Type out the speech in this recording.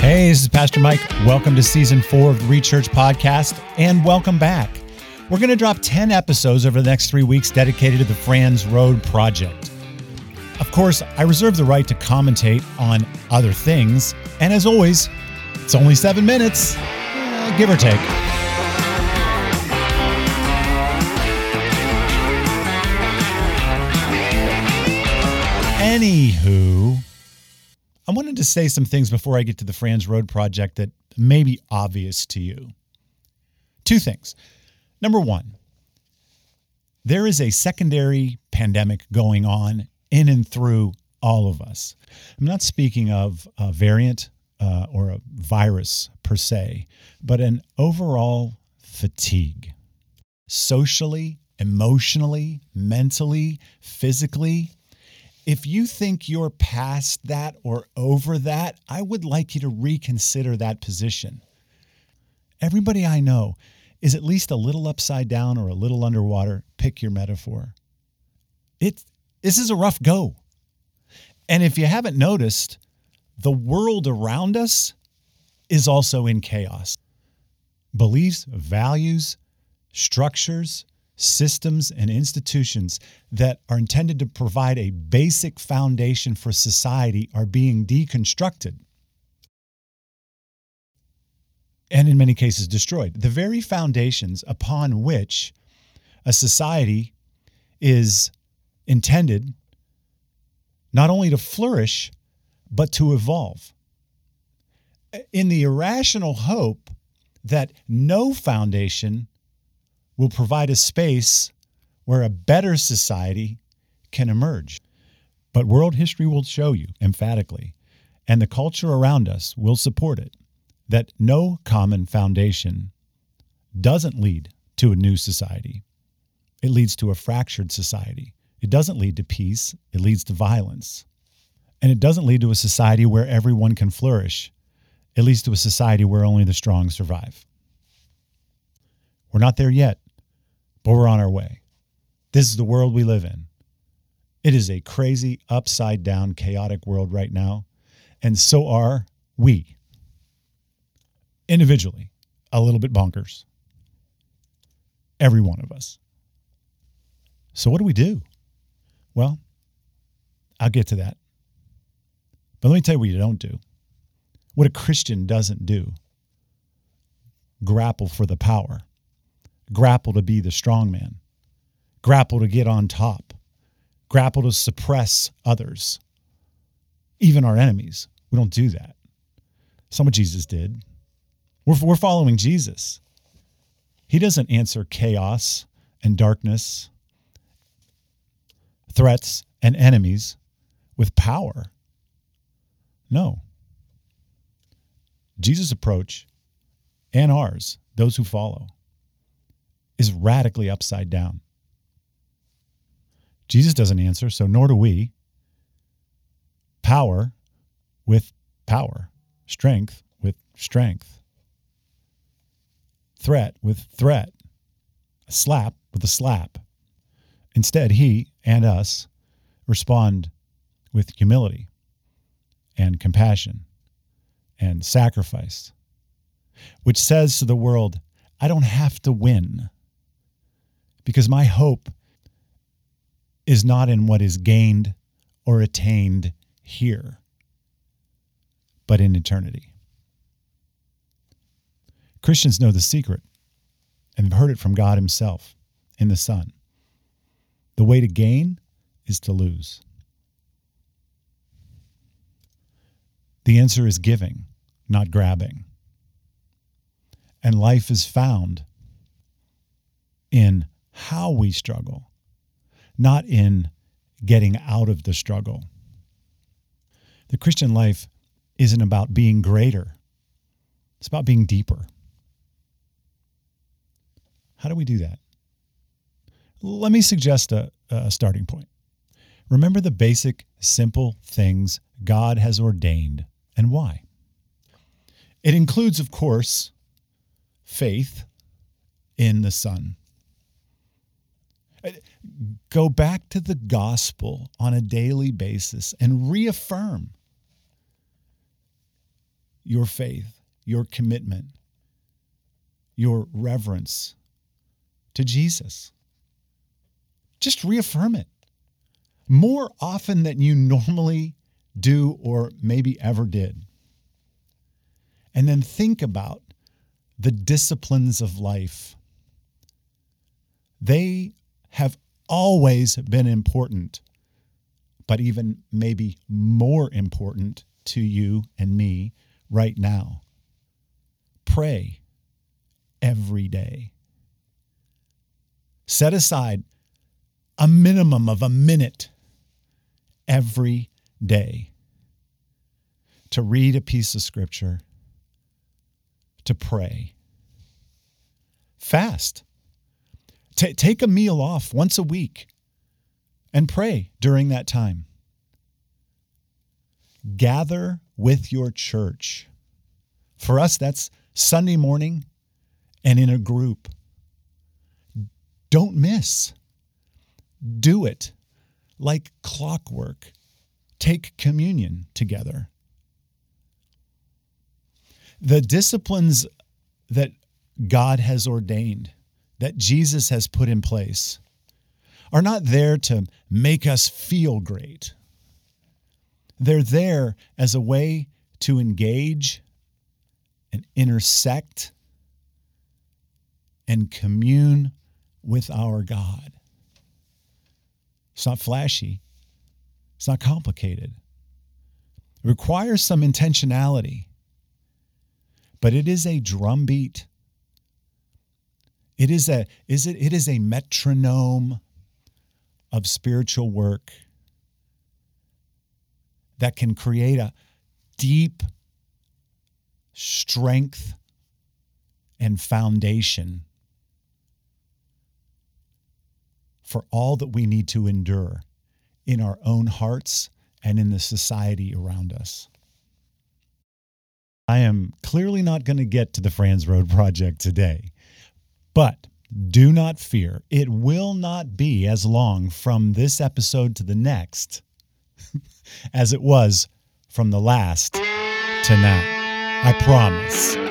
Hey, this is Pastor Mike. Welcome to Season 4 of the Rechurch Podcast, and welcome back. We're going to drop 10 episodes over the next 3 weeks dedicated to the Franz Road Project. Of course, I reserve the right to commentate on other things, and as always, it's only 7 minutes, give or take. Anywho, I wanted to say some things before I get to the Franz Road Project that may be obvious to you. 2 things. Number 1, there is a secondary pandemic going on in and through all of us. I'm not speaking of a variant or a virus per se, but an overall fatigue. Socially, emotionally, mentally, physically. If you think you're past that or over that, I would like you to reconsider that position. Everybody I know is at least a little upside down or a little underwater. Pick your metaphor. This is a rough go. And if you haven't noticed, the world around us is also in chaos. Beliefs, values, structures, systems and institutions that are intended to provide a basic foundation for society are being deconstructed and in many cases destroyed. The very foundations upon which a society is intended not only to flourish, but to evolve. In the irrational hope that no foundation will provide a space where a better society can emerge. But world history will show you emphatically, and the culture around us will support it, that no common foundation doesn't lead to a new society. It leads to a fractured society. It doesn't lead to peace. It leads to violence. And it doesn't lead to a society where everyone can flourish. It leads to a society where only the strong survive. We're not there yet. But we're on our way. This is the world we live in. It is a crazy, upside-down, chaotic world right now, and so are we. Individually, a little bit bonkers. Every one of us. So what do we do? Well, I'll get to that. But let me tell you what you don't do. What a Christian doesn't do. Grapple for the power. Grapple to be the strong man. Grapple to get on top. Grapple to suppress others, even our enemies. We don't do that. Some of Jesus did. We're following Jesus. He doesn't answer chaos and darkness, threats and enemies with power. No. Jesus' approach and ours, those who follow, is radically upside down. Jesus doesn't answer, so nor do we. Power with power. Strength with strength. Threat with threat. A slap with a slap. Instead, he and us respond with humility and compassion and sacrifice, which says to the world, I don't have to win. Because my hope is not in what is gained or attained here, but in eternity. Christians know the secret and have heard it from God himself in the Son. The way to gain is to lose. The answer is giving, not grabbing. And life is found in how we struggle, not in getting out of the struggle. The Christian life isn't about being greater. It's about being deeper. How do we do that? Let me suggest a starting point. Remember the basic, simple things God has ordained and why. It includes, of course, faith in the Son. Go back to the gospel on a daily basis and reaffirm your faith, your commitment, your reverence to Jesus. Just reaffirm it more often than you normally do or maybe ever did. And then think about the disciplines of life. They have always been important, but even maybe more important to you and me right now. Pray every day. Set aside a minimum of a minute every day to read a piece of scripture, to pray. Fast. Take a meal off once a week and pray during that time. Gather with your church. For us, that's Sunday morning and in a group. Don't miss. Do it like clockwork. Take communion together. The disciplines that God has ordained, that Jesus has put in place, are not there to make us feel great. They're there as a way to engage and intersect and commune with our God. It's not flashy. It's not complicated. It requires some intentionality, but it is a drumbeat. It is a metronome of spiritual work that can create a deep strength and foundation for all that we need to endure in our own hearts and in the society around us. I am clearly not going to get to the Franz Road Project today, but do not fear. It will not be as long from this episode to the next as it was from the last to now. I promise.